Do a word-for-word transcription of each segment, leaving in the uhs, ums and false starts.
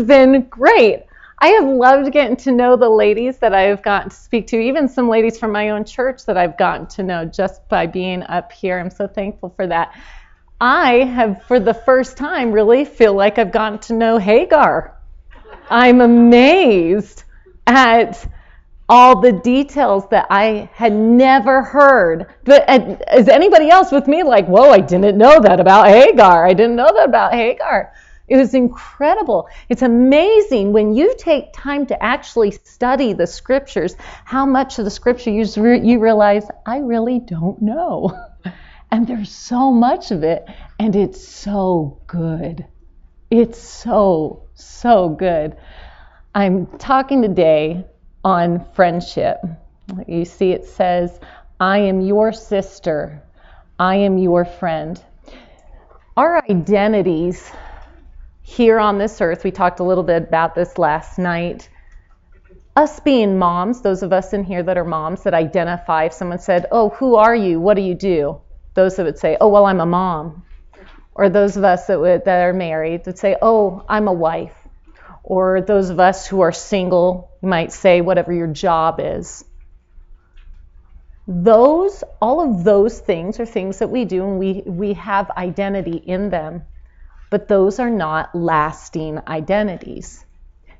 has been great. I have loved getting to know the ladies that I've gotten to speak to, even some ladies from my own church that I've gotten to know just by being up here. I'm so thankful for that. I have, for the first time, really feel like I've gotten to know Hagar. I'm amazed at all the details that I had never heard. But is anybody else with me like, whoa, I didn't know that about Hagar. I didn't know that about Hagar. It was incredible. It's amazing when you take time to actually study the scriptures, how much of the scripture you, you realize, I really don't know. And there's so much of it, and it's so good. It's so, so good. I'm talking today on friendship. You see, it says, I am your sister. I am your friend. Our identities here on this earth, we talked a little bit about this last night. Us being moms, those of us in here that are moms that identify, if someone said, oh, who are you? What do you do? Those that would say, oh, well, I'm a mom. Or those of us that, would, that are married would say, oh, I'm a wife. Or those of us who are single might say whatever your job is. Those, all of those things are things that we do, and we, we have identity in them. But those are not lasting identities.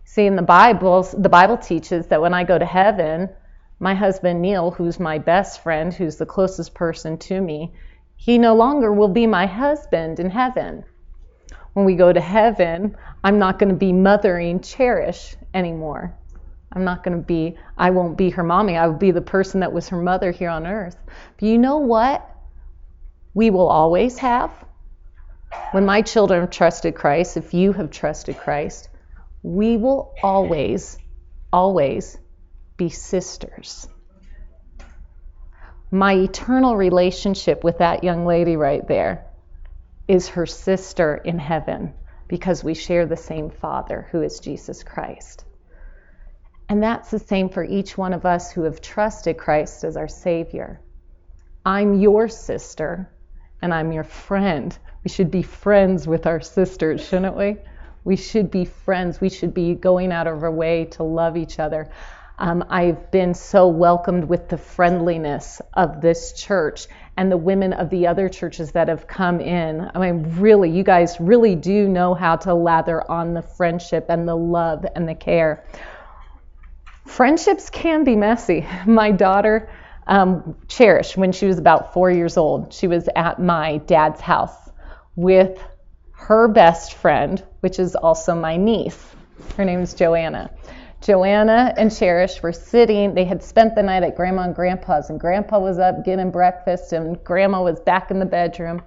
See, in the Bible, the Bible teaches that when I go to heaven, my husband Neil, who's my best friend, who's the closest person to me, he no longer will be my husband in heaven. When we go to heaven, I'm not going to be mothering Cherish anymore. I'm not going to be, I won't be her mommy. I will be the person that was her mother here on earth. But you know what? We will always have. When my children have trusted Christ, if you have trusted Christ, we will always, always be sisters. My eternal relationship with that young lady right there is her sister in heaven, because we share the same Father, who is Jesus Christ. And that's the same for each one of us who have trusted Christ as our Savior. I'm your sister, and I'm your friend. We should be friends with our sisters, shouldn't we? We should be friends. We should be going out of our way to love each other. Um, I've been so welcomed with the friendliness of this church and the women of the other churches that have come in. I mean, really, you guys really do know how to lather on the friendship and the love and the care. Friendships can be messy. My daughter, um, Cherish, when she was about four years old, she was at my dad's house with her best friend, which is also my niece. Her name is Joanna. Joanna and Cherish were sitting, they had spent the night at Grandma and Grandpa's, and Grandpa was up getting breakfast, and Grandma was back in the bedroom,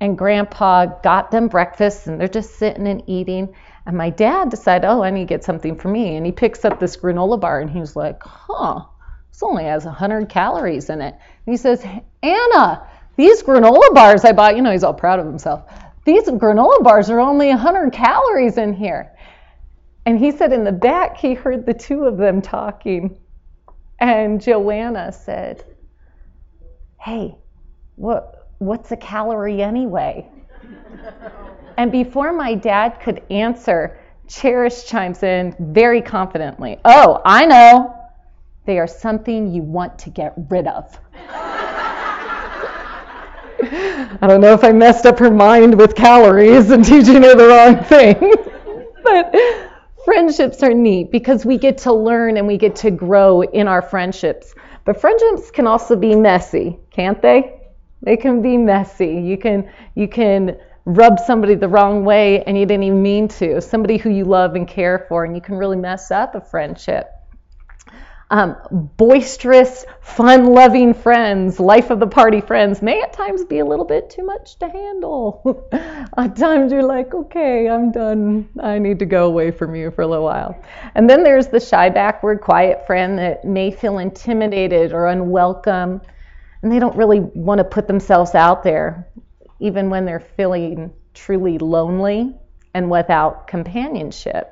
and Grandpa got them breakfast, and they're just sitting and eating, and my dad decided, oh, I need to get something for me, and he picks up this granola bar, and he was like, huh, this only has one hundred calories in it, and he says, Anna, these granola bars I bought, you know, he's all proud of himself. These granola bars are only one hundred calories in here. And he said in the back, he heard the two of them talking. And Joanna said, hey, what, what's a calorie anyway? And before my dad could answer, Cherish chimes in very confidently. Oh, I know. They are something you want to get rid of. I don't know if I messed up her mind with calories and teaching her the wrong thing. But friendships are neat because we get to learn and we get to grow in our friendships. But friendships can also be messy, can't they? They can be messy. You can you can rub somebody the wrong way and you didn't even mean to. Somebody who you love and care for, and you can really mess up a friendship. Um, boisterous, fun-loving friends, life of the party friends may at times be a little bit too much to handle. At times you're like, okay, I'm done. I need to go away from you for a little while. And then there's the shy, backward, quiet friend that may feel intimidated or unwelcome, and they don't really want to put themselves out there, even when they're feeling truly lonely and without companionship.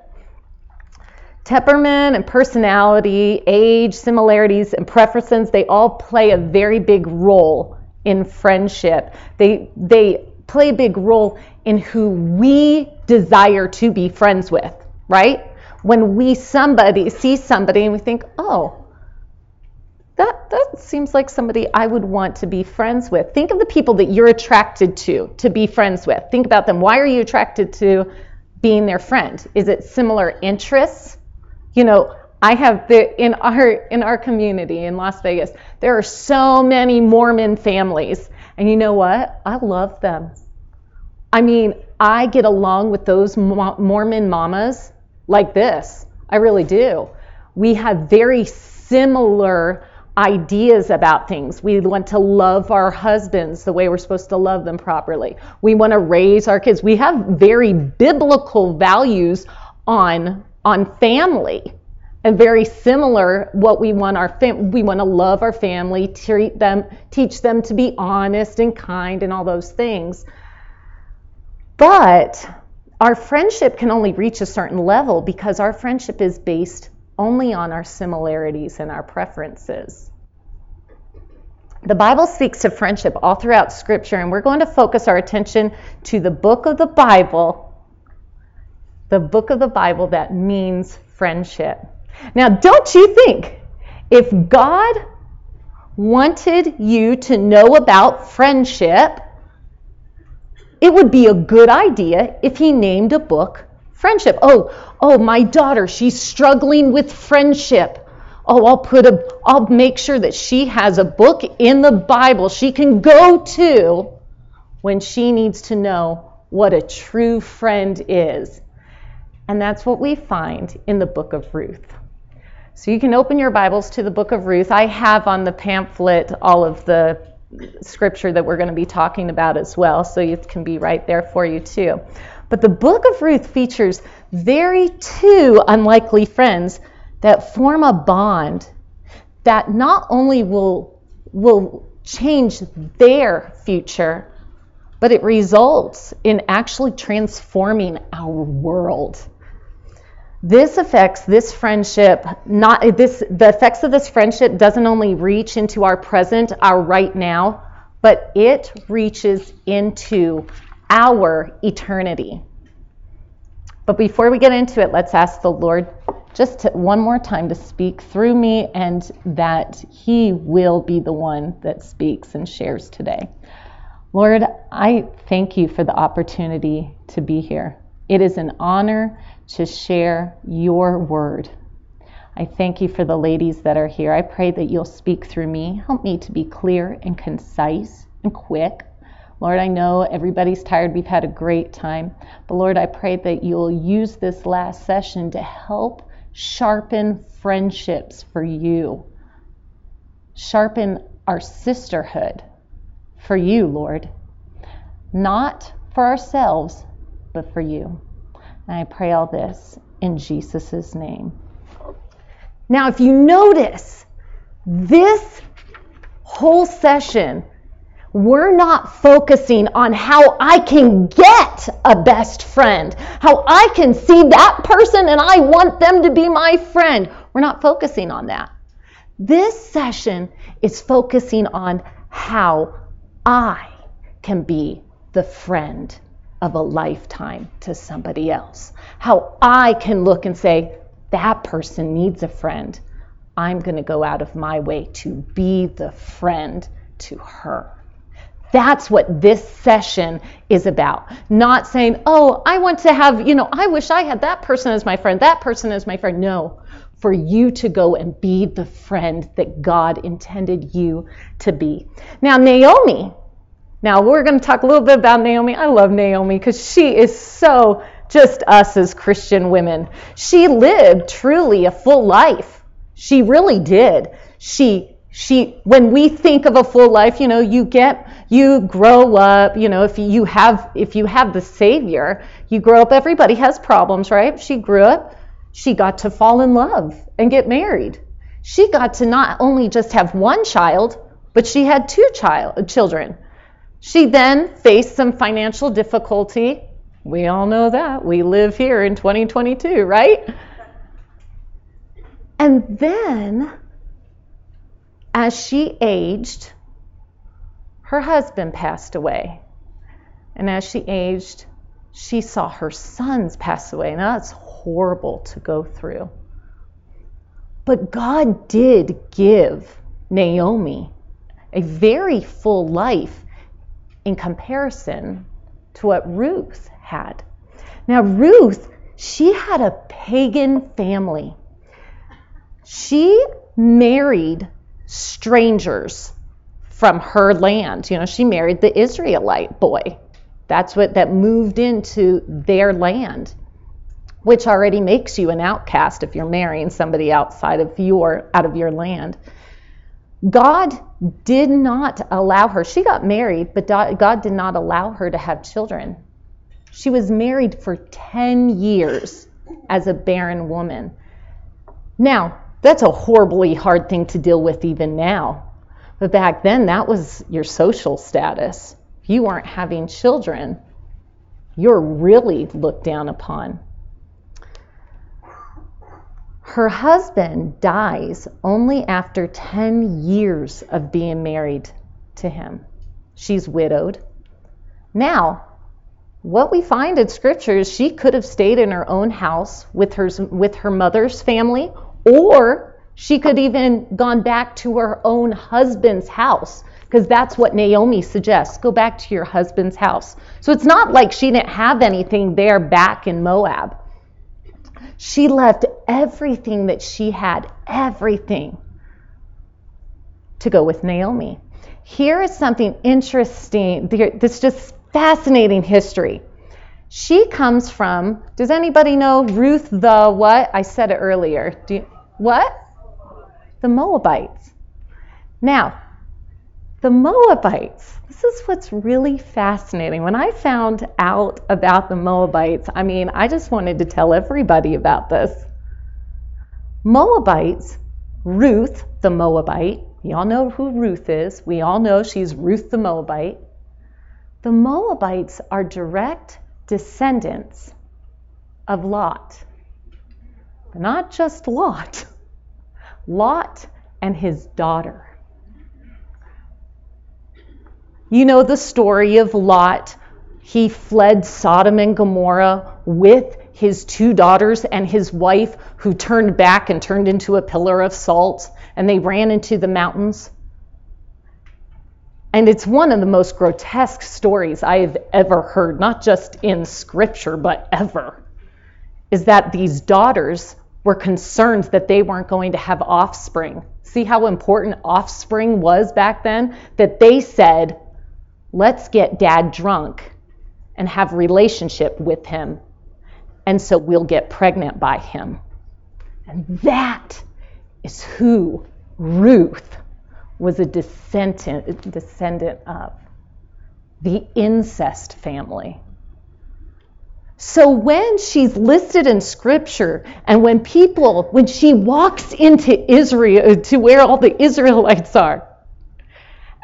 Temperament and personality, age, similarities, and preferences, they all play a very big role in friendship. They they play a big role in who we desire to be friends with. right? When we somebody see somebody and we think, oh, that that seems like somebody I would want to be friends with. Think of the people that you're attracted to, to be friends with. Think about them. Why are you attracted to being their friend? Is it similar interests? You know, I have the, in our in our community in Las Vegas, there are so many Mormon families. And you know what? I love them. I mean, I get along with those Mormon mamas like this. I really do. We have very similar ideas about things. We want to love our husbands the way we're supposed to love them properly. We want to raise our kids. We have very biblical values on on family, and very similar what we want our fam- we want to love our family, treat them, teach them to be honest and kind and all those things. But our friendship can only reach a certain level because our friendship is based only on our similarities and our preferences. The Bible speaks to friendship all throughout Scripture, and we're going to focus our attention to the book of the Bible, the book of the Bible that means friendship. Now, don't you think if God wanted you to know about friendship, it would be a good idea if he named a book Friendship. Oh, oh, my daughter, she's struggling with friendship. Oh, I'll put a, I'll make sure that she has a book in the Bible she can go to when she needs to know what a true friend is. And that's what we find in the book of Ruth. So you can open your Bibles to the book of Ruth. I have on the pamphlet all of the scripture that we're going to be talking about as well, so it can be right there for you too. But the book of Ruth features very two unlikely friends that form a bond that not only will, will change their future, but it results in actually transforming our world. This affects this friendship, not this, the effects of this friendship doesn't only reach into our present, our right now, but it reaches into our eternity. But before we get into it, let's ask the Lord just to, one more time to speak through me, and that he will be the one that speaks and shares today. Lord, I thank you for the opportunity to be here. It is an honor to share your word. I thank you for the ladies that are here. I pray that you'll speak through me. Help me to be clear and concise and quick. Lord, I know everybody's tired. We've had a great time. But Lord, I pray that you'll use this last session to help sharpen friendships for you. Sharpen our sisterhood for you, Lord. Not for ourselves, but for you. And I pray all this in Jesus' name. Now, if you notice, this whole session, we're not focusing on how I can get a best friend, how I can see that person and I want them to be my friend. We're not focusing on that. This session is focusing on how I can be the friend of a lifetime to somebody else. How I can look and say, that person needs a friend. I'm going to go out of my way to be the friend to her. That's what this session is about. Not saying, oh, I want to have, you know, I wish I had that person as my friend, that person as my friend. No, for you to go and be the friend that God intended you to be. Now, Naomi, now we're going to talk a little bit about Naomi. I love Naomi because she is so just us as Christian women. She lived truly a full life. She really did. She She, when we think of a full life, you know, you get, you grow up, you know, if you have, if you have the Savior, you grow up, everybody has problems, right? She grew up, she got to fall in love and get married. She got to not only just have one child, but she had two child, children. She then faced some financial difficulty. We all know that. We live here in twenty twenty-two, right? And then, as she aged, her husband passed away. And as she aged, she saw her sons pass away. Now that's horrible to go through. But God did give Naomi a very full life in comparison to what Ruth had. Now, Ruth, she had a pagan family. She married strangers from her land. You know, she married the Israelite boy. That's what that moved into their land, which already makes you an outcast if you're marrying somebody outside of your out of your land. God did not allow her. She got married, but God did not allow her to have children. She was married for ten years as a barren woman. Now, that's a horribly hard thing to deal with even now. But back then, that was your social status. If you weren't having children, you're really looked down upon. Her husband dies only after ten years of being married to him. She's widowed. Now, what we find in scripture is she could have stayed in her own house with her, with her mother's family, or she could even gone back to her own husband's house, because that's what Naomi suggests. Go back to your husband's house. So it's not like she didn't have anything there back in Moab. She left everything that she had, everything, to go with Naomi. Here is something interesting. This just fascinating history. She comes from, does anybody know Ruth the what? I said it earlier. Do you, what? The Moabites. Now, the Moabites, this is what's really fascinating. When I found out about the Moabites, I mean, I just wanted to tell everybody about this. Moabites, Ruth the Moabite, you all know who Ruth is. We all know she's Ruth the Moabite. The Moabites are direct descendants of Lot. But not just Lot, Lot and his daughter. You know the story of Lot. He fled Sodom and Gomorrah with his two daughters and his wife, who turned back and turned into a pillar of salt, and they ran into the mountains. And it's one of the most grotesque stories I have ever heard, not just in scripture, but ever, is that these daughters were concerned that they weren't going to have offspring. See how important offspring was back then? That they said, let's get dad drunk and have relationship with him, and so we'll get pregnant by him. And that is who Ruth was a descendant, descendant of, the incest family. So when she's listed in scripture, and when people, when she walks into Israel, to where all the Israelites are,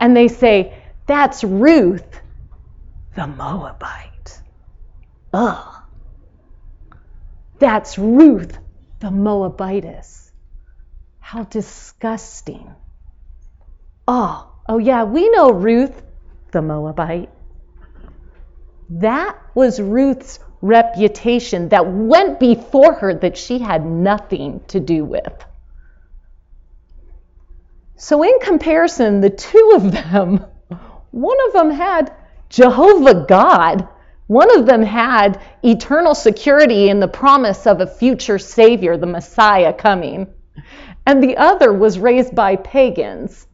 and they say, that's Ruth the Moabite. Ugh. That's Ruth the Moabitess. How disgusting. Oh, oh yeah, we know Ruth the Moabite. That was Ruth's reputation that went before her, that she had nothing to do with. So in comparison, the two of them, one of them had Jehovah God. One of them had eternal security in the promise of a future Savior, the Messiah coming. And the other was raised by pagans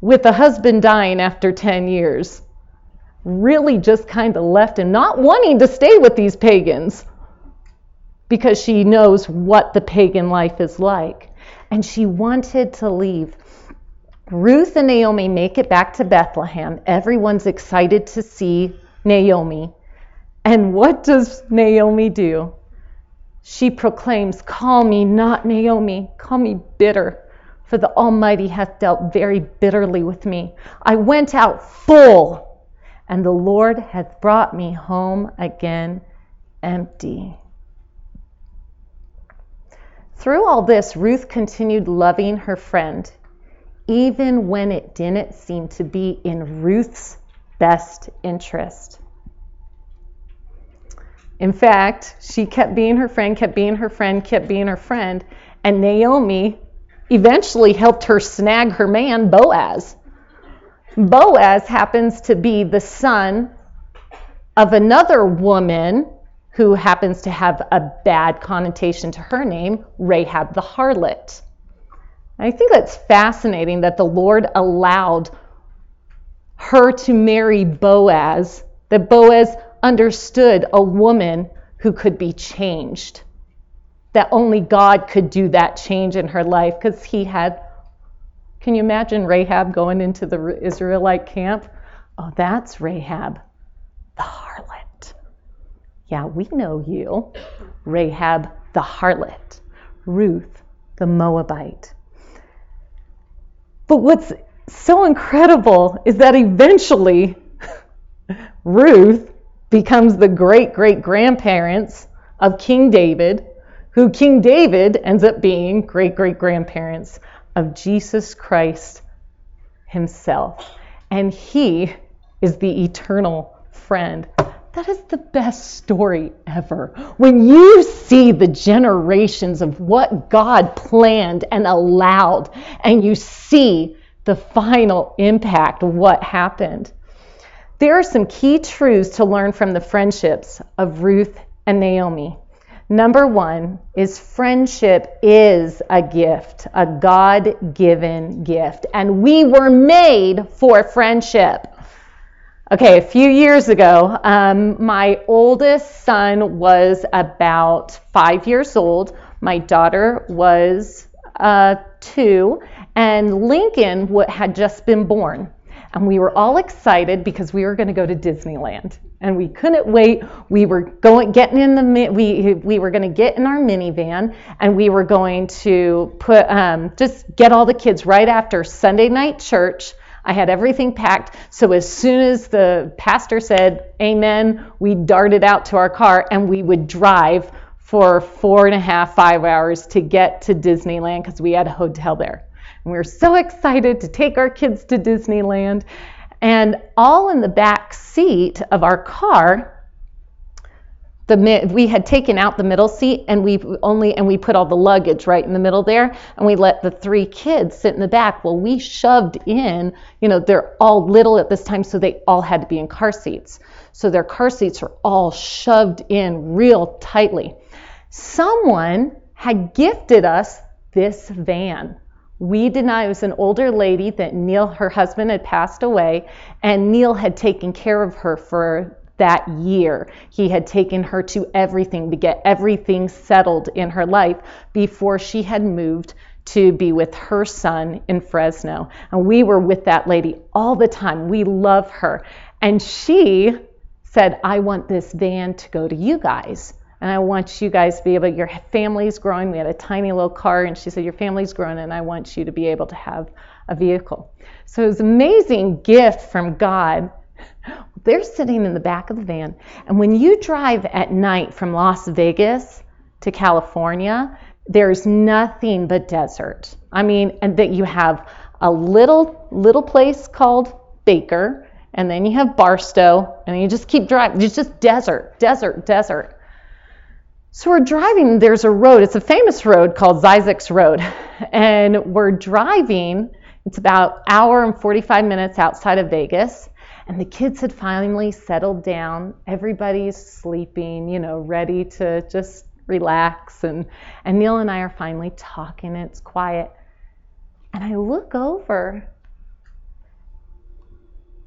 with a husband dying after ten years. Really just kind of left and not wanting to stay with these pagans because she knows what the pagan life is like. And she wanted to leave. Ruth and Naomi make it back to Bethlehem. Everyone's excited to see Naomi. And what does Naomi do? She proclaims, call me not Naomi, call me bitter, for the Almighty hath dealt very bitterly with me. I went out full, and the Lord hath brought me home again empty. Through all this, Ruth continued loving her friend, even when it didn't seem to be in Ruth's best interest. In fact, she kept being her friend, kept being her friend, kept being her friend. And Naomi eventually helped her snag her man, Boaz. Boaz happens to be the son of another woman who happens to have a bad connotation to her name, Rahab the harlot. I think that's fascinating that the Lord allowed her to marry Boaz, that Boaz understood a woman who could be changed, that only God could do that change in her life, because he had, can you imagine Rahab going into the Israelite camp? Oh, that's Rahab the harlot. Yeah, we know you. Rahab the harlot. Ruth the Moabite. But what's so incredible is that eventually Ruth becomes the great-great-grandparents of King David, who King David ends up being great-great-grandparents of Jesus Christ himself. And he is the eternal friend. That is the best story ever. When you see the generations of what God planned and allowed, and you see the final impact of what happened. There are some key truths to learn from the friendships of Ruth and Naomi. Number one is friendship is a gift, a God-given gift, and we were made for friendship. Okay, a few years ago, um, my oldest son was about five years old. My daughter was uh, two, and Lincoln w- had just been born. And we were all excited because we were going to go to Disneyland, and we couldn't wait. We were going, getting in the we we were going to get in our minivan, and we were going to put um, just get all the kids right after Sunday night church. I had everything packed, so as soon as the pastor said amen, we darted out to our car, and we would drive for four and a half, five hours to get to Disneyland because we had a hotel there. And we were so excited to take our kids to Disneyland. And all in the back seat of our car, the we had taken out the middle seat, and we only and we put all the luggage right in the middle there, and we let the three kids sit in the back. Well, we shoved in, you know, they're all little at this time, so they all had to be in car seats. So their car seats are all shoved in real tightly. Someone had gifted us this van. We did not, it was an older lady that Neil, her husband had passed away, and Neil had taken care of her for that year. He had taken her to everything to get everything settled in her life before she had moved to be with her son in Fresno. And we were with that lady all the time. We love her. And she said, I want this van to go to you guys. And I want you guys to be able, your family's growing. We had a tiny little car, and she said, your family's growing, and I want you to be able to have a vehicle. So it was an amazing gift from God. They're sitting in the back of the van. And when you drive at night from Las Vegas to California, there's nothing but desert. I mean, and that you have a little, little place called Baker, and then you have Barstow, and you just keep driving. It's just desert, desert, desert. So we're driving, there's a road, it's a famous road called Zizek's Road. And we're driving, it's about an hour and forty-five minutes outside of Vegas. And the kids had finally settled down. Everybody's sleeping, you know, ready to just relax. And, and Neil and I are finally talking, it's quiet. And I look over,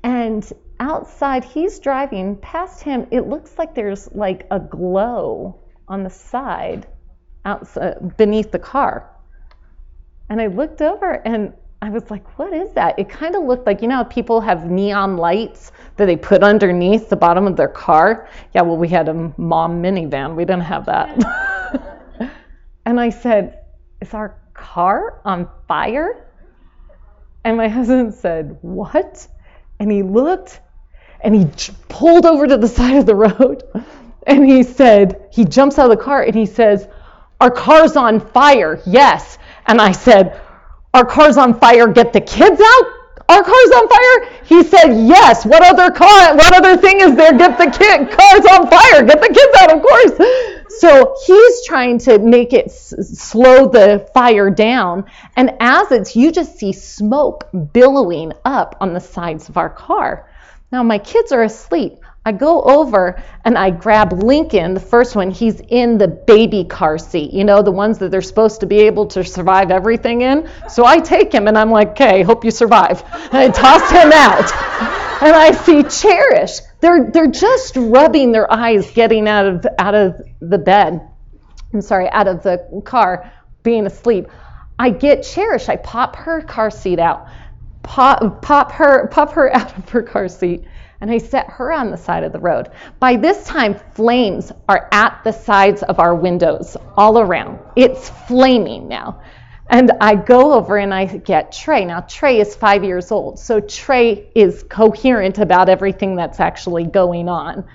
and outside, he's driving, past him, it looks like there's like a glow on the side outside, beneath the car. And I looked over and I was like, what is that? It kind of looked like, you know, people have neon lights that they put underneath the bottom of their car. Yeah, well, we had a mom minivan. We didn't have that. And I said, is our car on fire? And my husband said, what? And he looked and he pulled over to the side of the road. And he said, he jumps out of the car and he says, our car's on fire, yes. And I said, our car's on fire, get the kids out? our car's on fire? He said, yes. What other car? What other thing is there? Get the kid. Car's on fire. Get the kids out, of course. So he's trying to make it s- slow the fire down. And as it's, you just see smoke billowing up on the sides of our car. Now my kids are asleep. I go over and I grab Lincoln, the first one. He's in the baby car seat, you know, the ones that they're supposed to be able to survive everything in. So I take him and I'm like, okay, hope you survive. And I toss him out. And I see Cherish. They're they're just rubbing their eyes, getting out of out of the bed. I'm sorry, out of the car, being asleep. I get Cherish. I pop her car seat out. Pop pop her pop her out of her car seat. And I set her on the side of the road. By this time, flames are at the sides of our windows all around. It's flaming now. And I go over and I get Trey. Now, Trey is five years old, so Trey is coherent about everything that's actually going on.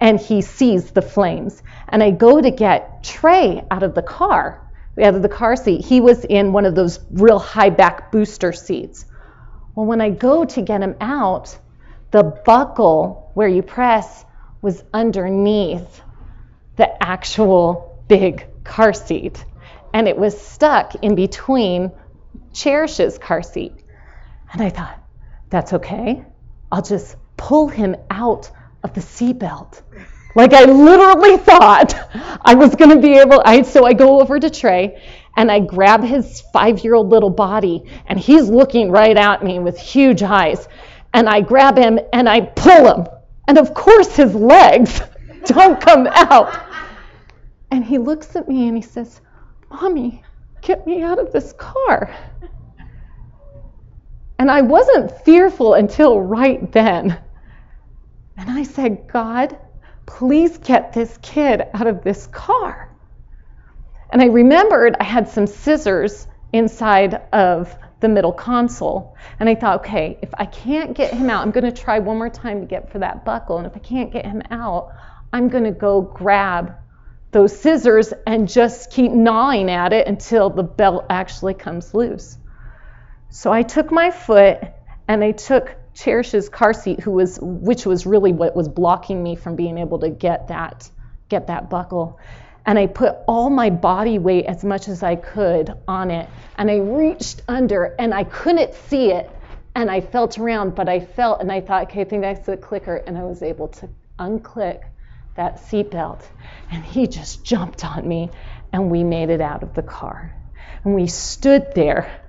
And he sees the flames. And I go to get Trey out of the car, out of the car seat. He was in one of those real high back booster seats. Well, when I go to get him out, the buckle where you press was underneath the actual big car seat. And it was stuck in between Cherish's car seat. And I thought, that's okay. I'll just pull him out of the seatbelt. Like I literally thought I was gonna be able, I, so I go over to Trey and I grab his five-year-old little body and he's looking right at me with huge eyes. And I grab him and I pull him. And of course his legs don't come out. And he looks at me and he says, Mommy, get me out of this car. And I wasn't fearful until right then. And I said, God, please get this kid out of this car. And I remembered I had some scissors inside of the middle console. And I thought, okay, if I can't get him out, I'm going to try one more time to get for that buckle. And if I can't get him out, I'm going to go grab those scissors and just keep gnawing at it until the belt actually comes loose. So I took my foot and I took Cherish's car seat, who was, which was really what was blocking me from being able to get that, get that buckle. And I put all my body weight as much as I could on it. And I reached under and I couldn't see it. And I felt around, but I felt, and I thought, okay, I think that's the clicker. And I was able to unclick that seatbelt. And he just jumped on me and we made it out of the car. And we stood there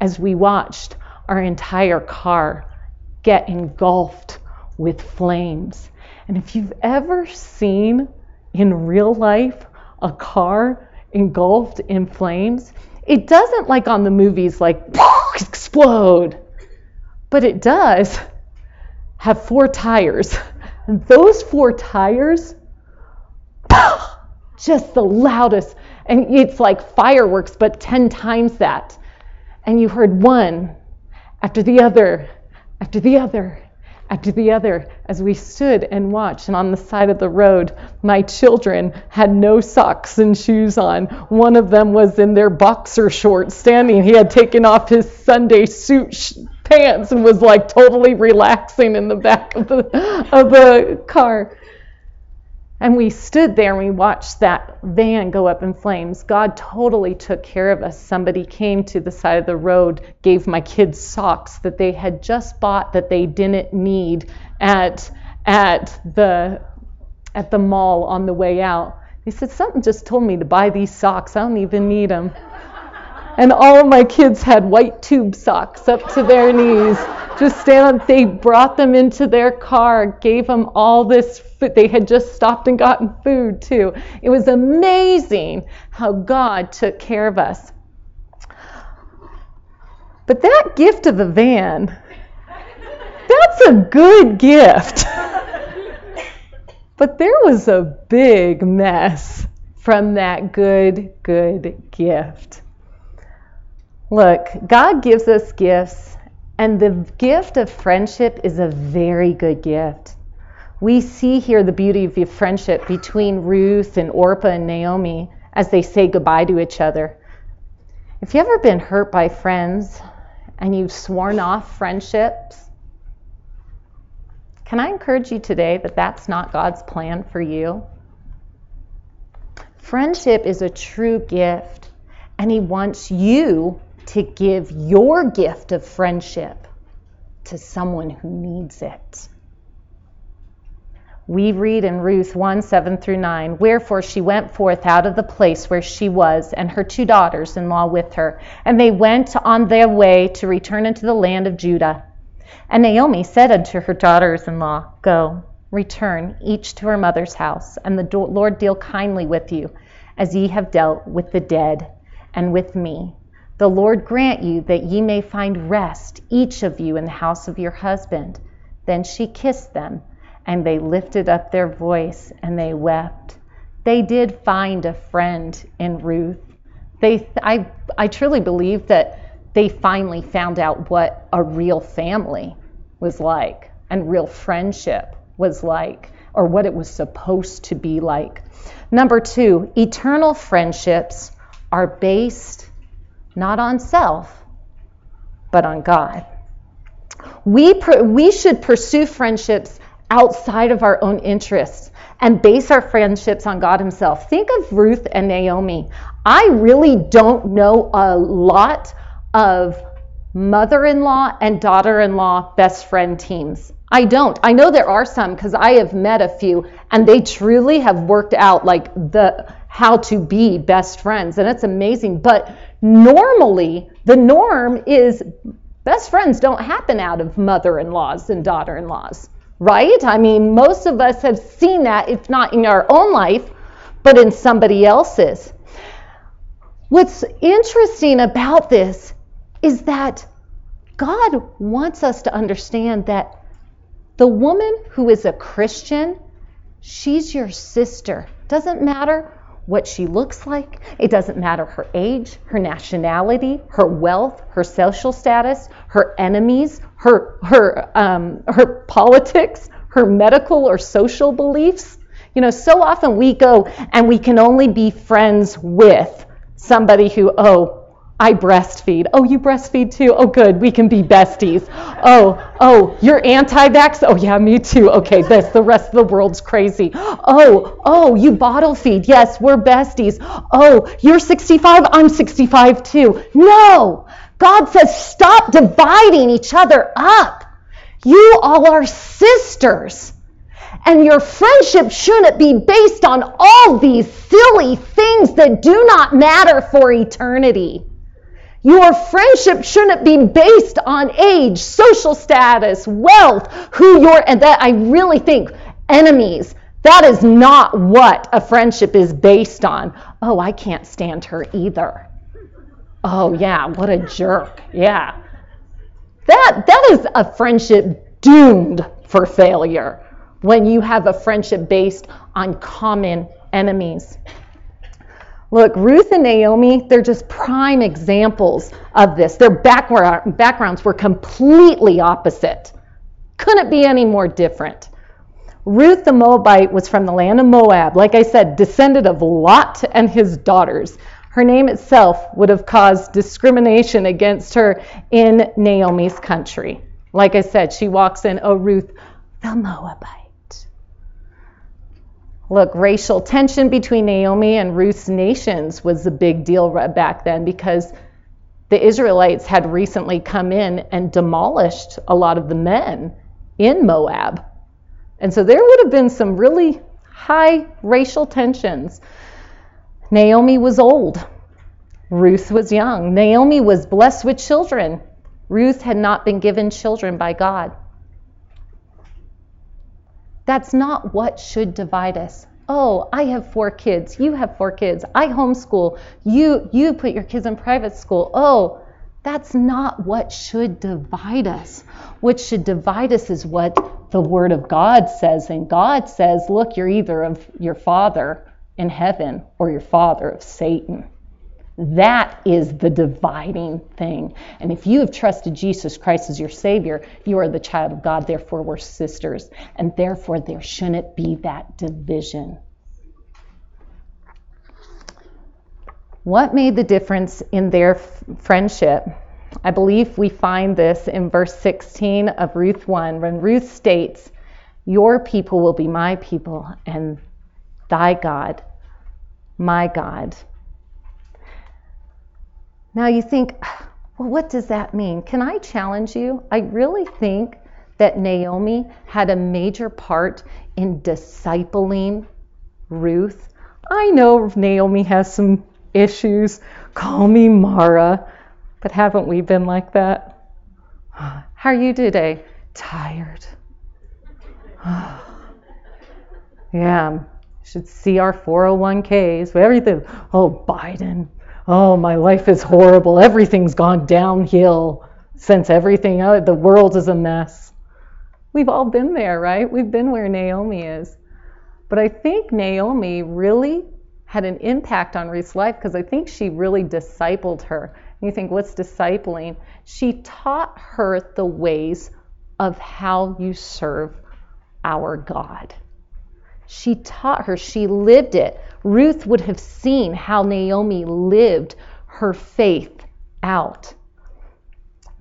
as we watched our entire car get engulfed with flames. And if you've ever seen in real life, a car engulfed in flames, it doesn't, like on the movies, like explode, but it does have four tires. And those four tires, just the loudest, and it's like fireworks, but ten times that. And you heard one after the other, after the other, after the other, as we stood and watched. And on the side of the road, my children had no socks and shoes on. One of them was in their boxer shorts standing. He had taken off his Sunday suit sh- pants and was like totally relaxing in the back of the, of the car. And we stood there and we watched that van go up in flames. God totally took care of us. Somebody came to the side of the road, gave my kids socks that they had just bought that they didn't need at at the at the mall on the way out. They said, something just told me to buy these socks. I don't even need them. And all of my kids had white tube socks up to their knees. Just down, they brought them into their car, gave them all this food. They had just stopped and gotten food too. It was amazing how God took care of us. But that gift of a van, that's a good gift. But there was a big mess from that good, good gift. Look, God gives us gifts. And the gift of friendship is a very good gift. We see here the beauty of the friendship between Ruth and Orpah and Naomi as they say goodbye to each other. If you've ever been hurt by friends and you've sworn off friendships, can I encourage you today that that's not God's plan for you? Friendship is a true gift, and He wants you to give your gift of friendship to someone who needs it. We read in Ruth one, seven through nine, "Wherefore she went forth out of the place where she was, and her two daughters-in-law with her. And they went on their way to return into the land of Judah. And Naomi said unto her daughters-in-law, Go, return each to her mother's house, and the Lord deal kindly with you, as ye have dealt with the dead and with me. The Lord grant you that ye may find rest, each of you, in the house of your husband. Then she kissed them, and they lifted up their voice, and they wept." They did find a friend in Ruth. They, I, I truly believe that they finally found out what a real family was like, and real friendship was like, or what it was supposed to be like. Number two, eternal friendships are based not on self, but on God. We, pr- we should pursue friendships outside of our own interests and base our friendships on God Himself. Think of Ruth and Naomi. I really don't know a lot of mother-in-law and daughter-in-law best friend teams. I don't. I know there are some because I have met a few, and they truly have worked out like the how to be best friends, and it's amazing. But normally, the norm is best friends don't happen out of mother-in-laws and daughter-in-laws, right? I mean, most of us have seen that, if not in our own life, but in somebody else's. What's interesting about this is that God wants us to understand that the woman who is a Christian, she's your sister. Doesn't matter what she looks like. It doesn't matter her age, her nationality, her wealth, her social status, her enemies, her her um, her politics, her medical or social beliefs. You know, so often we go and we can only be friends with somebody who, oh, I breastfeed. Oh, you breastfeed too? Oh, good. We can be besties. Oh, oh, you're anti-vax? Oh, yeah, me too. Okay, this, the rest of the world's crazy. Oh, oh, you bottle feed. Yes, we're besties. Oh, you're sixty-five? I'm sixty-five too. No! God says stop dividing each other up. You all are sisters. And your friendship shouldn't be based on all these silly things that do not matter for eternity. Your friendship shouldn't be based on age, social status, wealth, who you're, and that I really think enemies, that is not what a friendship is based on. Oh, I can't stand her either. Oh yeah, what a jerk, yeah. That, that is a friendship doomed for failure when you have a friendship based on common enemies. Look, Ruth and Naomi, they're just prime examples of this. Their background, backgrounds were completely opposite. Couldn't be any more different. Ruth the Moabite was from the land of Moab. Like I said, descended of Lot and his daughters. Her name itself would have caused discrimination against her in Naomi's country. Like I said, she walks in, oh, Ruth the Moabite. Look, racial tension between Naomi and Ruth's nations was a big deal back then because the Israelites had recently come in and demolished a lot of the men in Moab. And so there would have been some really high racial tensions. Naomi was old. Ruth was young. Naomi was blessed with children. Ruth had not been given children by God. That's not what should divide us. Oh, I have four kids. You have four kids. I homeschool. You you put your kids in private school. Oh, that's not what should divide us. What should divide us is what the Word of God says. And God says, look, you're either of your father in heaven or your father of Satan. That is the dividing thing. And if you have trusted Jesus Christ as your Savior, you are the child of God, therefore we're sisters, and therefore there shouldn't be that division. What made the difference in their f- friendship? I believe we find this in verse sixteen of Ruth one, when Ruth states, "Your people will be my people, and thy God, my God." Now you think, well, what does that mean? Can I challenge you? I really think that Naomi had a major part in discipling Ruth. I know Naomi has some issues. Call me Mara. But haven't we been like that? How are you today? Tired. Yeah, should see our four oh one k's, everything. Oh, Biden. Oh, my life is horrible. Everything's gone downhill since everything. Oh, the world is a mess. We've all been there, right? We've been where Naomi is. But I think Naomi really had an impact on Ruth's life because I think she really discipled her. And you think, what's discipling? She taught her the ways of how you serve our God. She taught her, she lived it. Ruth would have seen how Naomi lived her faith out.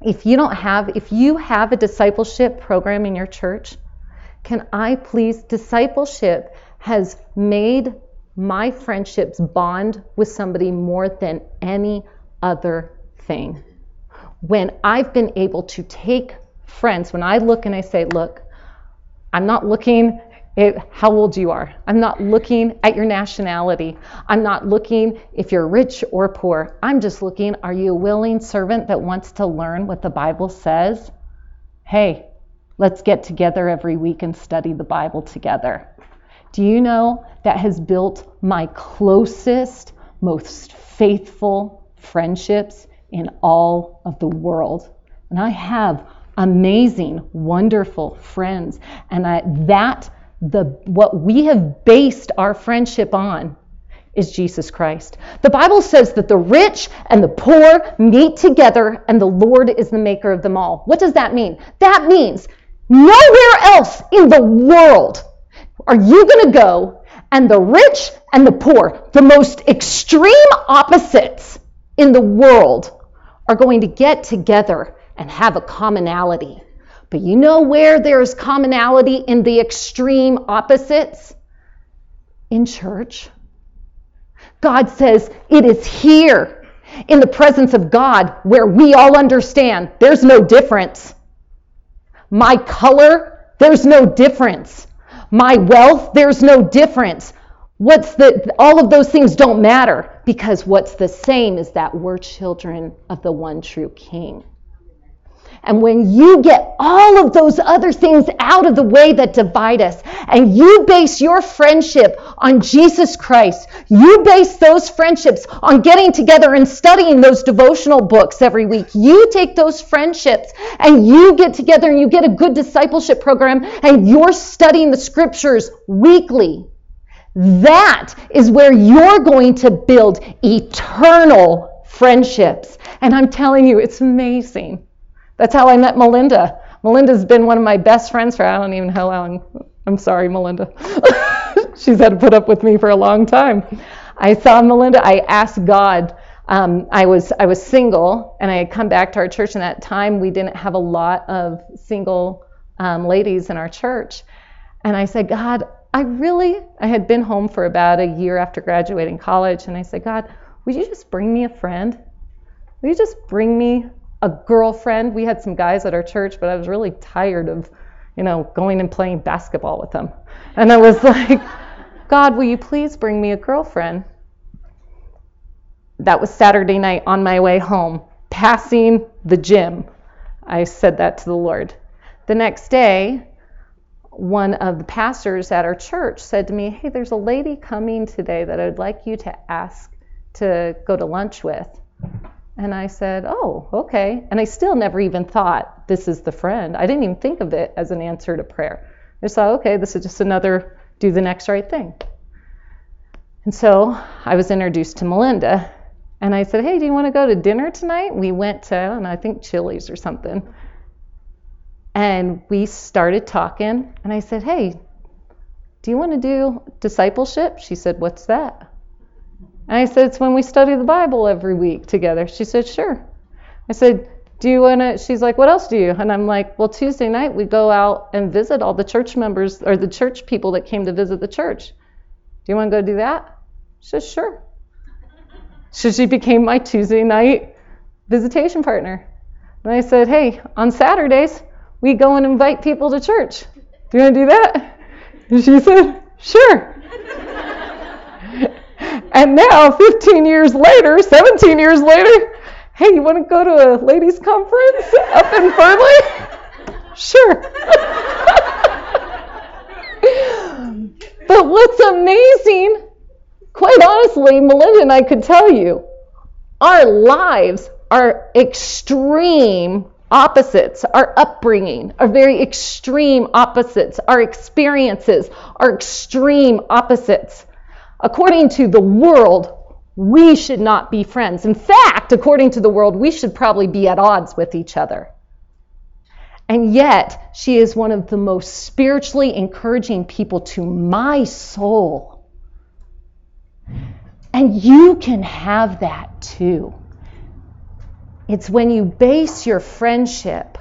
If you don't have, if you have a discipleship program in your church, can I please, discipleship has made my friendships bond with somebody more than any other thing. When I've been able to take friends, when I look and I say, look, I'm not looking It, how old you are. I'm not looking at your nationality. I'm not looking if you're rich or poor. I'm just looking, are you a willing servant that wants to learn what the Bible says? Hey, let's get together every week and study the Bible together. Do you know that has built my closest, most faithful friendships in all of the world? And I have amazing, wonderful friends. And I, that The, what we have based our friendship on is Jesus Christ. The Bible says that the rich and the poor meet together and the Lord is the maker of them all. What does that mean? That means nowhere else in the world are you going to go and the rich and the poor, the most extreme opposites in the world, are going to get together and have a commonality. But you know where there's commonality in the extreme opposites? In church. God says it is here in the presence of God where we all understand there's no difference. My color, there's no difference. My wealth, there's no difference. What's the, all of those things don't matter, because what's the same is that we're children of the one true King. And when you get all of those other things out of the way that divide us, and you base your friendship on Jesus Christ, you base those friendships on getting together and studying those devotional books every week. You take those friendships and you get together and you get a good discipleship program and you're studying the scriptures weekly. That is where you're going to build eternal friendships. And I'm telling you, it's amazing. That's how I met Melinda. Melinda's been one of my best friends for I don't even know how long. I'm sorry, Melinda. She's had to put up with me for a long time. I saw Melinda. I asked God. Um, I was I was single, and I had come back to our church. And at that time, we didn't have a lot of single um, ladies in our church. And I said, God, I really, I had been home for about a year after graduating college. And I said, God, would you just bring me a friend? Will you just bring me a girlfriend? We had some guys at our church, but I was really tired of, you know, going and playing basketball with them. And I was like, God, will you please bring me a girlfriend? That was Saturday night on my way home, passing the gym. I said that to the Lord. The next day, one of the pastors at our church said to me, hey, there's a lady coming today that I'd like you to ask to go to lunch with. And I said, oh, okay. And I still never even thought, this is the friend. I didn't even think of it as an answer to prayer. I just thought, okay, this is just another do the next right thing. And so I was introduced to Melinda. And I said, hey, do you want to go to dinner tonight? We went to, I don't know, I think Chili's or something. And we started talking. And I said, hey, do you want to do discipleship? She said, what's that? And I said, it's when we study the Bible every week together. She said, sure. I said, do you want to, she's like, what else do you? And I'm like, well, Tuesday night we go out and visit all the church members or the church people that came to visit the church. Do you want to go do that? She says, sure. So she became my Tuesday night visitation partner. And I said, hey, on Saturdays, we go and invite people to church. Do you want to do that? And she said, sure. And now, fifteen years later, seventeen years later, hey, you want to go to a ladies' conference up in Fernley? Sure. But what's amazing, quite honestly, Melinda and I could tell you, our lives are extreme opposites. Our upbringing are very extreme opposites. Our experiences are extreme opposites. According to the world, we should not be friends. In fact, according to the world, we should probably be at odds with each other. And yet, she is one of the most spiritually encouraging people to my soul. And you can have that too. It's when you base your friendship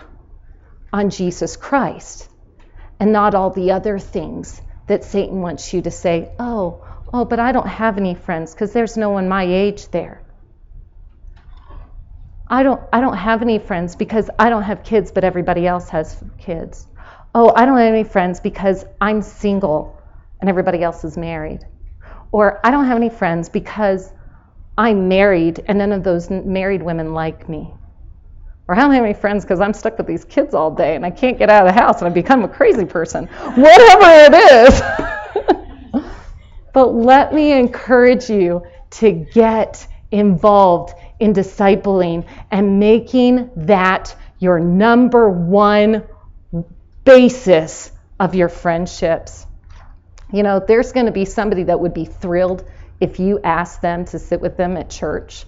on Jesus Christ and not all the other things that Satan wants you to say, oh, oh, but I don't have any friends because there's no one my age there. I don't I don't have any friends because I don't have kids, but everybody else has kids. Oh, I don't have any friends because I'm single and everybody else is married. Or I don't have any friends because I'm married and none of those married women like me. Or I don't have any friends because I'm stuck with these kids all day and I can't get out of the house and I become a crazy person. Whatever it is. But let me encourage you to get involved in discipling and making that your number one basis of your friendships. You know, there's going to be somebody that would be thrilled if you asked them to sit with them at church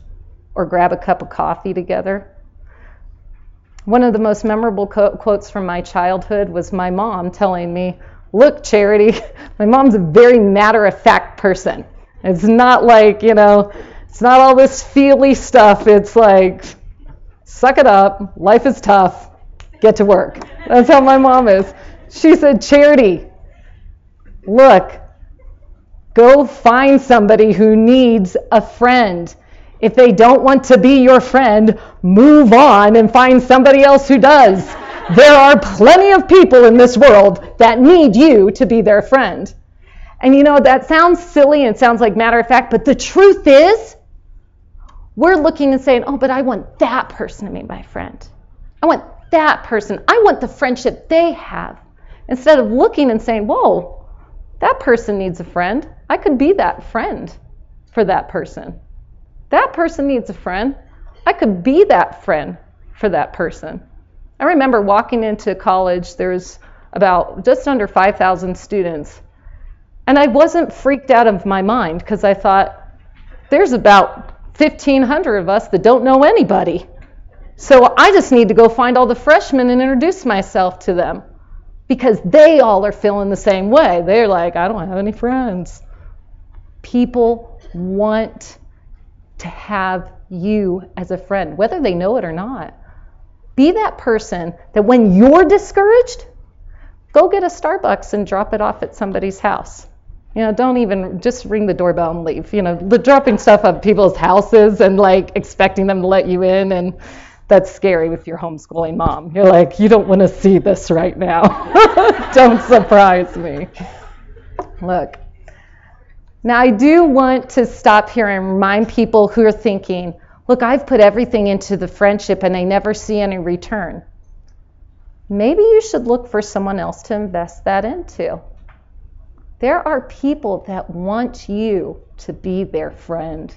or grab a cup of coffee together. One of the most memorable co- quotes from my childhood was my mom telling me, look, Charity, my mom's a very matter-of-fact person. It's not like, you know, it's not all this feely stuff. It's like, suck it up. Life is tough. Get to work. That's how my mom is. She said, Charity, look, go find somebody who needs a friend. If they don't want to be your friend, move on and find somebody else who does. There are plenty of people in this world that need you to be their friend. And you know, that sounds silly and sounds like matter of fact, but the truth is, we're looking and saying, oh, but I want that person to be my friend. I want that person. I want the friendship they have. Instead of looking and saying, whoa, that person needs a friend. I could be that friend for that person. That person needs a friend. I could be that friend for that person. I remember walking into college, there was about just under five thousand students. And I wasn't freaked out of my mind because I thought, there's about fifteen hundred of us that don't know anybody. So I just need to go find all the freshmen and introduce myself to them because they all are feeling the same way. They're like, I don't have any friends. People want to have you as a friend, whether they know it or not. Be that person that when you're discouraged, go get a Starbucks and drop it off at somebody's house. You know, don't even just ring the doorbell and leave. You know, the dropping stuff at people's houses and like expecting them to let you in, and that's scary if you're homeschooling mom. You're like, you don't want to see this right now. Don't surprise me. Look, now I do want to stop here and remind people who are thinking, look, I've put everything into the friendship and I never see any return. Maybe you should look for someone else to invest that into. There are people that want you to be their friend,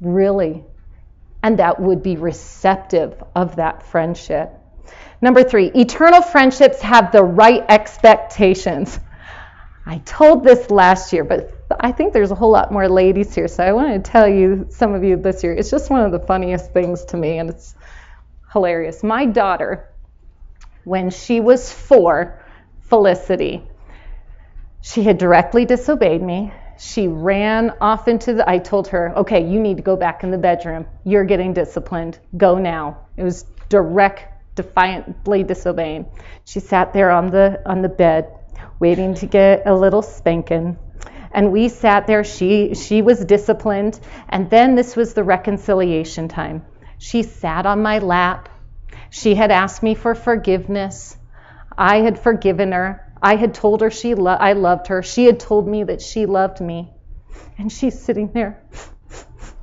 really, and that would be receptive of that friendship. Number three, eternal friendships have the right expectations. I told this last year, but I think there's a whole lot more ladies here, so I want to tell you, some of you this year, it's just one of the funniest things to me, and it's hilarious. My daughter, when she was four, Felicity, she had directly disobeyed me. She ran off into the, I told her, okay, you need to go back in the bedroom. You're getting disciplined. Go now. It was direct, defiantly disobeying. She sat there on the on the bed, waiting to get a little spanking. And we sat there, she she was disciplined, and then this was the reconciliation time. She sat on my lap. She had asked me for forgiveness. I had forgiven her. I had told her she lo- I loved her. She had told me that she loved me. And she's sitting there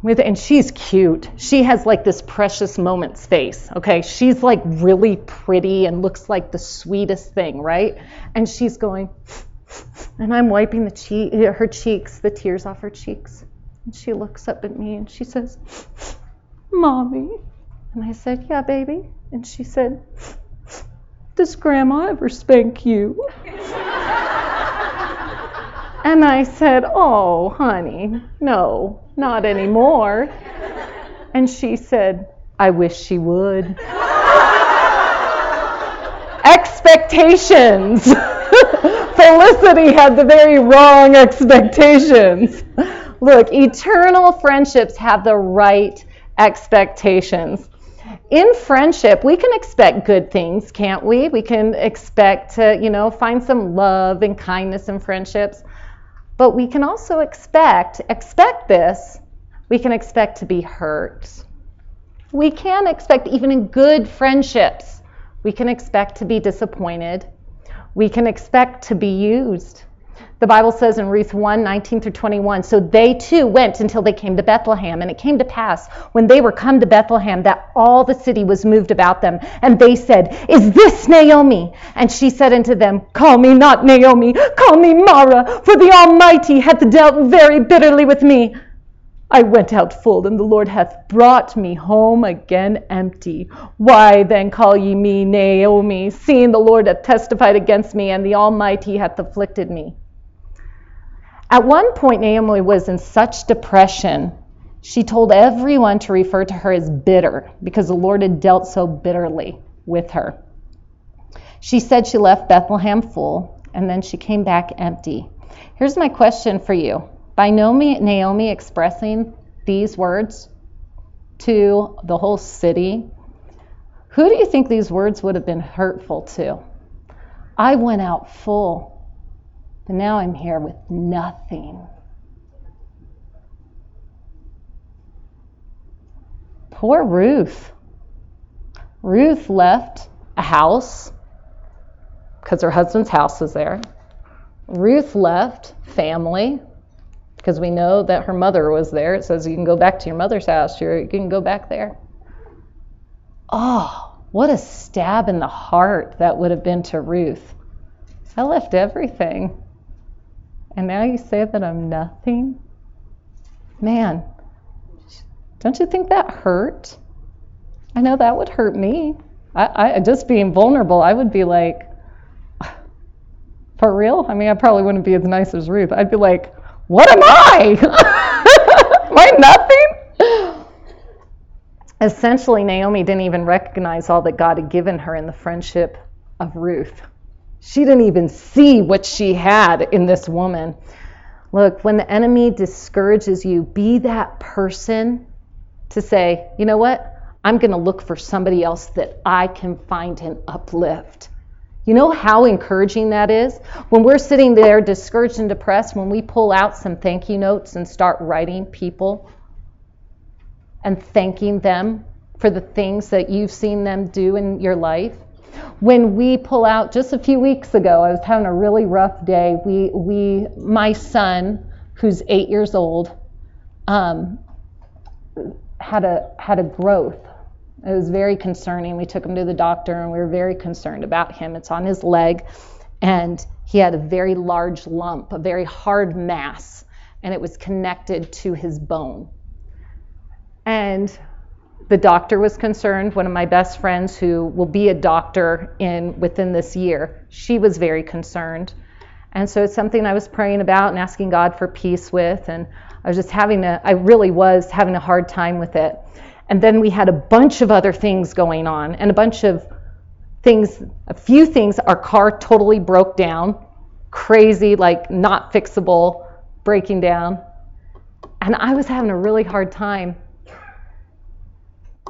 with, and she's cute. She has like this precious moments face, okay? She's like really pretty and looks like the sweetest thing, right? And she's going, and I'm wiping the cheek, her cheeks, the tears off her cheeks. And she looks up at me and she says, "Mommy." And I said, "Yeah, baby." And she said, "Does Grandma ever spank you?" And I said, "Oh, honey, no, not anymore." And she said, "I wish she would." Expectations. Felicity had the very wrong expectations. Look, eternal friendships have the right expectations. In friendship, we can expect good things, can't we? We can expect to, you know, find some love and kindness in friendships. But we can also expect, expect this, we can expect to be hurt. We can expect, even in good friendships, we can expect to be disappointed. We can expect to be used. The Bible says in Ruth one, nineteen through twenty-one, "So they too went until they came to Bethlehem. And it came to pass, when they were come to Bethlehem, that all the city was moved about them. And they said, 'Is this Naomi?' And she said unto them, 'Call me not Naomi, call me Mara, for the Almighty hath dealt very bitterly with me. I went out full, and the Lord hath brought me home again empty. Why then call ye me Naomi, seeing the Lord hath testified against me, and the Almighty hath afflicted me?'" At one point, Naomi was in such depression, she told everyone to refer to her as bitter, because the Lord had dealt so bitterly with her. She said she left Bethlehem full, and then she came back empty. Here's my question for you. By Naomi expressing these words to the whole city, who do you think these words would have been hurtful to? "I went out full, but now I'm here with nothing." Poor Ruth. Ruth left a house because her husband's house was there. Ruth left family, because we know that her mother was there. It says you can go back to your mother's house. You're, you can go back there. Oh, what a stab in the heart that would have been to Ruth. "I left everything, and now you say that I'm nothing?" Man, don't you think that hurt? I know that would hurt me. I, I just being vulnerable, I would be like, for real? I mean, I probably wouldn't be as nice as Ruth. I'd be like, "What am I? Am I nothing?" Essentially, Naomi didn't even recognize all that God had given her in the friendship of Ruth. She didn't even see what she had in this woman. Look, when the enemy discourages you, be that person to say, "You know what? I'm going to look for somebody else that I can find and uplift." You know how encouraging that is? When we're sitting there discouraged and depressed, when we pull out some thank you notes and start writing people and thanking them for the things that you've seen them do in your life. When we pull out, just a few weeks ago, I was having a really rough day. We, we, my son, who's eight years old, um, had a had a growth. It was very concerning. We took him to the doctor and we were very concerned about him. It's on his leg, and he had a very large lump, a very hard mass, and it was connected to his bone. And the doctor was concerned. One of my best friends, who will be a doctor in within this year, she was very concerned. And so it's something I was praying about and asking God for peace with, and I was just having a, I really was having a hard time with it. And then we had a bunch of other things going on, and a bunch of things, a few things. Our car totally broke down, crazy, like not fixable, breaking down. And I was having a really hard time.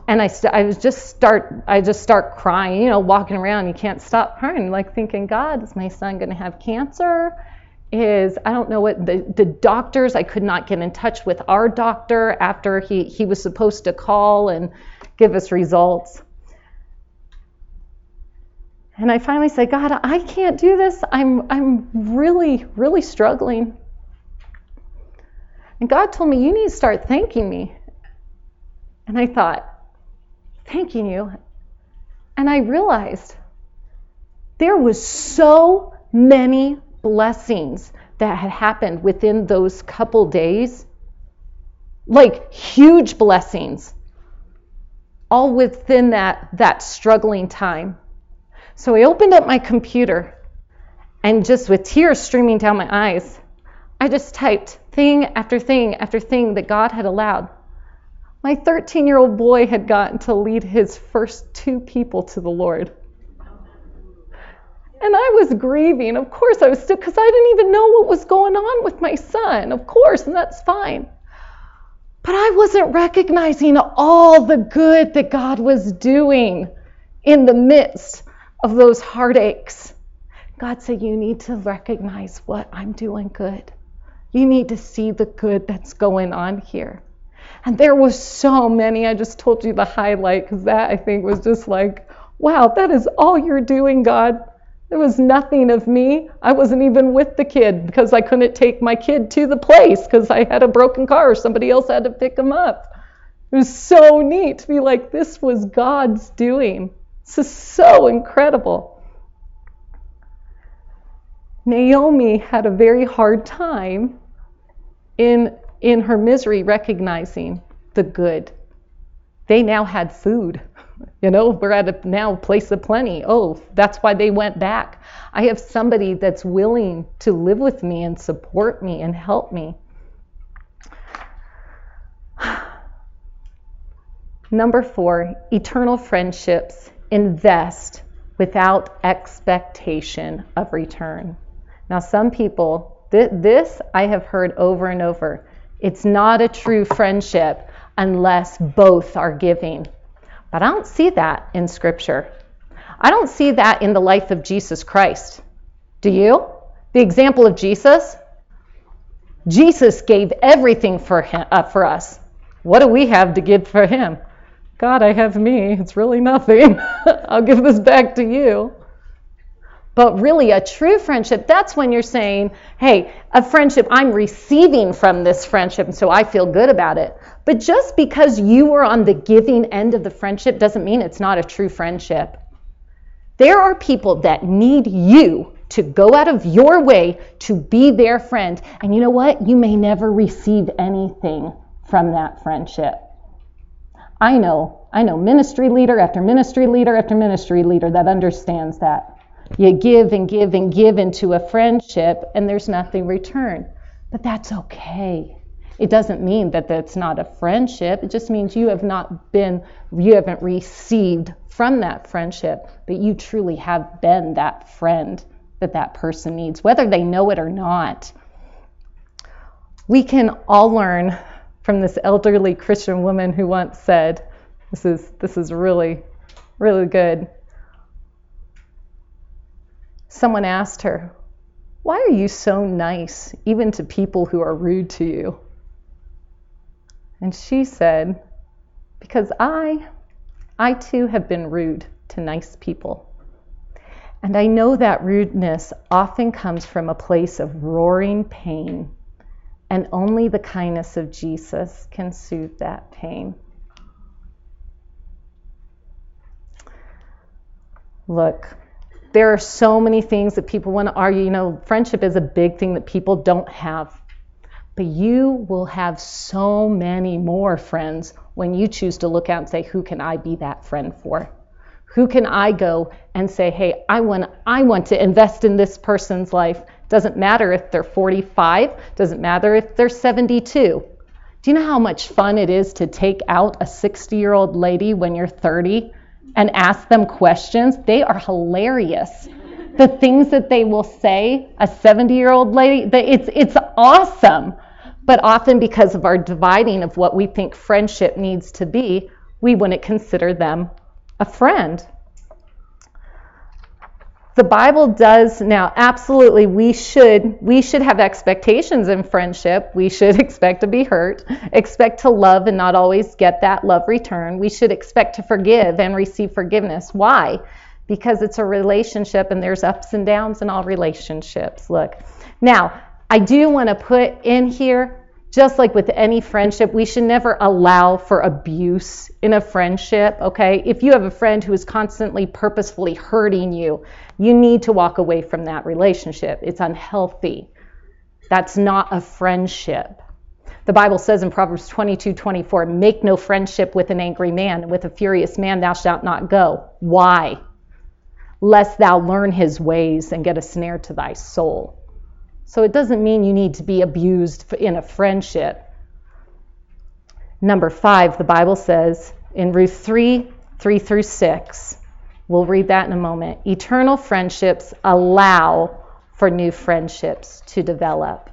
And I, st- I was just start, I just start crying, you know, walking around. You can't stop crying, like thinking, God, is my son going to have cancer? Is, I don't know what, the, the doctors, I could not get in touch with our doctor after he, he was supposed to call and give us results. And I finally said, God, I can't do this. I'm, I'm really, really struggling. And God told me, you need to start thanking me. And I thought, thanking you. And I realized there was so many blessings that had happened within those couple days, like huge blessings, all within that, that struggling time. So I opened up my computer and just with tears streaming down my eyes, I just typed thing after thing after thing that God had allowed. My thirteen-year-old boy had gotten to lead his first two people to the Lord. And I was grieving, of course I was still, because I didn't even know what was going on with my son, of course, and that's fine. But I wasn't recognizing all the good that God was doing in the midst of those heartaches. God said, you need to recognize what I'm doing good. You need to see the good that's going on here. And there was so many. I just told you the highlight, because that I think was just like, wow, that is all you're doing, God. There was nothing of me. I wasn't even with the kid because I couldn't take my kid to the place because I had a broken car or somebody else had to pick him up. It was so neat to be like, this was God's doing. This is so incredible. Naomi had a very hard time in in her misery recognizing the good. They now had food. You know, we're at a now place of plenty. Oh, that's why they went back. I have somebody that's willing to live with me and support me and help me. Number four, eternal friendships. Invest without expectation of return. Now, some people, th- this I have heard over and over. It's not a true friendship unless both are giving. But I don't see that in Scripture. I don't see that in the life of Jesus Christ. Do you? The example of Jesus? Jesus gave everything for him, uh, for us. What do we have to give for him? God, I have me. It's really nothing. I'll give this back to you. But really, a true friendship, that's when you're saying, hey, a friendship, I'm receiving from this friendship, and so I feel good about it. But just because you were on the giving end of the friendship doesn't mean it's not a true friendship. There are people that need you to go out of your way to be their friend. And you know what? You may never receive anything from that friendship. I know, I know ministry leader after ministry leader after ministry leader that understands that. You give and give and give into a friendship and there's nothing returned. But that's okay. It doesn't mean that that's not a friendship. It just means you have not been, you haven't received from that friendship, but you truly have been that friend that that person needs, whether they know it or not. We can all learn from this elderly Christian woman who once said, this is, this is really, really good. Someone asked her, why are you so nice even to people who are rude to you? And she said, because I, I too have been rude to nice people. And I know that rudeness often comes from a place of roaring pain, and only the kindness of Jesus can soothe that pain. Look. There are so many things that people want to argue. You know, friendship is a big thing that people don't have. But you will have so many more friends when you choose to look out and say, who can I be that friend for? Who can I go and say, hey, I want, I want to invest in this person's life. Doesn't matter if they're forty-five. Doesn't matter if they're seventy-two. Do you know how much fun it is to take out a sixty-year-old lady when you're thirty? And ask them questions? They are hilarious. The things that they will say, a seventy-year-old lady, it's it's awesome. But often because of our dividing of what we think friendship needs to be, we wouldn't consider them a friend. The Bible does. Now, absolutely, we should we should have expectations in friendship. We should expect to be hurt, expect to love and not always get that love return. We should expect to forgive and receive forgiveness. Why? Because it's a relationship and there's ups and downs in all relationships. Look, now, I do want to put in here, just like with any friendship, we should never allow for abuse in a friendship, okay? If you have a friend who is constantly purposefully hurting you, you need to walk away from that relationship. It's unhealthy. That's not a friendship. The Bible says in Proverbs twenty-two twenty-four, make no friendship with an angry man, and with a furious man thou shalt not go. Why? Lest thou learn his ways and get a snare to thy soul. So it doesn't mean you need to be abused in a friendship. Number five, the Bible says in Ruth three, three through six, we'll read that in a moment, eternal friendships allow for new friendships to develop.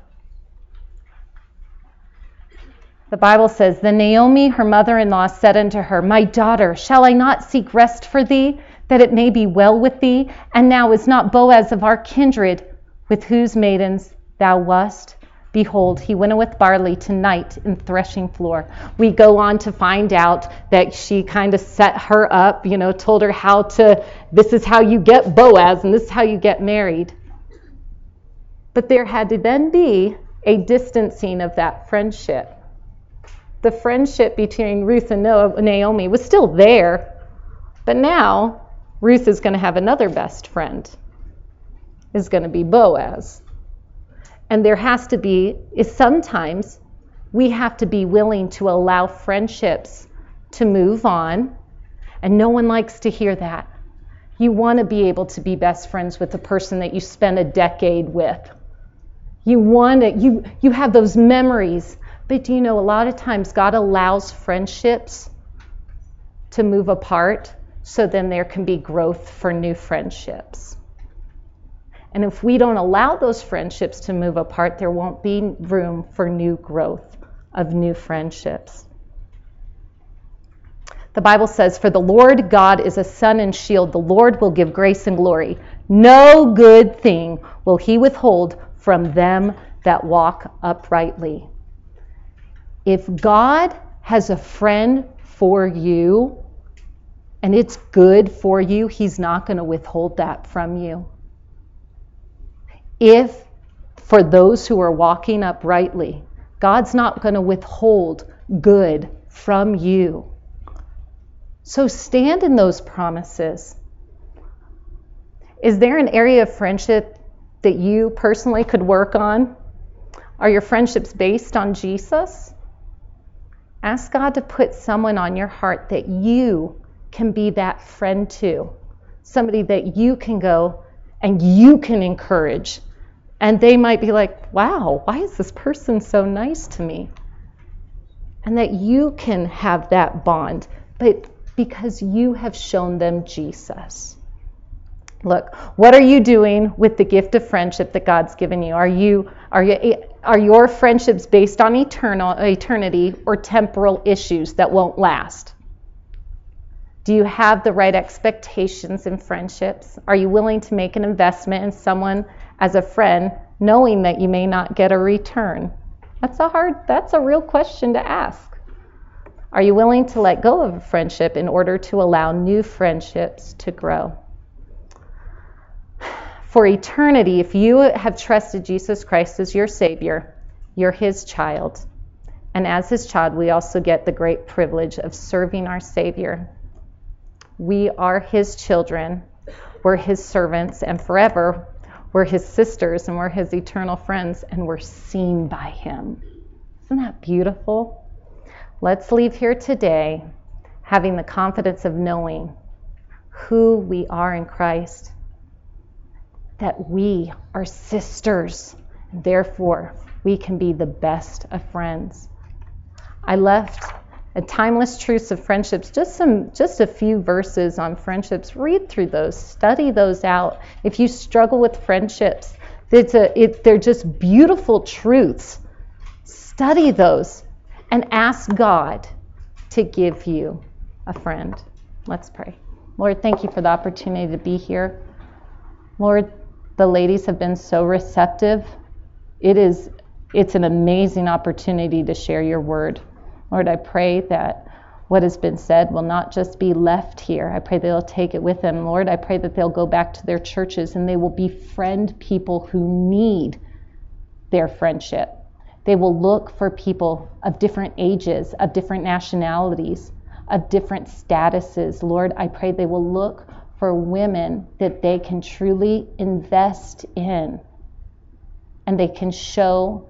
The Bible says, then Naomi, her mother-in-law, said unto her, my daughter, shall I not seek rest for thee, that it may be well with thee? And now is not Boaz of our kindred, with whose maidens thou wast? Behold, he winnoweth barley tonight in threshing floor. We go on to find out that she kind of set her up, you know, told her how to, this is how you get Boaz and this is how you get married. But there had to then be a distancing of that friendship. The friendship between Ruth and Naomi was still there, but now Ruth is going to have another best friend. Is going to be Boaz. And there has to be, is sometimes we have to be willing to allow friendships to move on. And no one likes to hear that. You want to be able to be best friends with the person that you spent a decade with. You want it, you, you have those memories. But do you know, a lot of times God allows friendships to move apart so then there can be growth for new friendships. And if we don't allow those friendships to move apart, there won't be room for new growth of new friendships. The Bible says, for the Lord God is a sun and shield. The Lord will give grace and glory. No good thing will he withhold from them that walk uprightly. If God has a friend for you and it's good for you, he's not going to withhold that from you. If, for those who are walking uprightly, God's not going to withhold good from you. So stand in those promises. Is there an area of friendship that you personally could work on? Are your friendships based on Jesus? Ask God to put someone on your heart that you can be that friend to. Somebody that you can go and you can encourage. And they might be like, wow, why is this person so nice to me? And that you can have that bond, but because you have shown them Jesus. Look, what are you doing with the gift of friendship that God's given you? Are you are you are your friendships based on eternal eternity or temporal issues that won't last? Do you have the right expectations in friendships? Are you willing to make an investment in someone as a friend, knowing that you may not get a return? That's a hard, that's a real question to ask. Are you willing to let go of a friendship in order to allow new friendships to grow? For eternity, if you have trusted Jesus Christ as your Savior, you're his child. And as his child, we also get the great privilege of serving our Savior. We are his children, we're his servants, and forever, we're his sisters and we're his eternal friends and we're seen by him. Isn't that beautiful? Let's leave here today having the confidence of knowing who we are in Christ, that we are sisters, and therefore we can be the best of friends. I left a timeless truths of friendships, just some, just a few verses on friendships. Read through those, study those out. If you struggle with friendships, it's a, it, they're just beautiful truths. Study those and ask God to give you a friend. Let's pray. Lord, thank you for the opportunity to be here. Lord, the ladies have been so receptive. It is, it's an amazing opportunity to share your word. Lord, I pray that what has been said will not just be left here. I pray they'll take it with them. Lord, I pray that they'll go back to their churches and they will befriend people who need their friendship. They will look for people of different ages, of different nationalities, of different statuses. Lord, I pray they will look for women that they can truly invest in, and they can show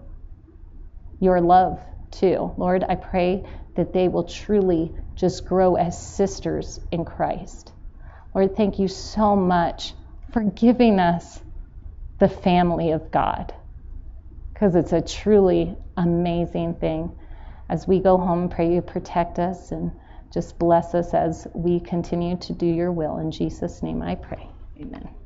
your love to. Lord, I pray that they will truly just grow as sisters in Christ. Lord, thank you so much for giving us the family of God, because it's a truly amazing thing. As we go home, pray you protect us and just bless us as we continue to do your will. In Jesus' name I pray. Amen.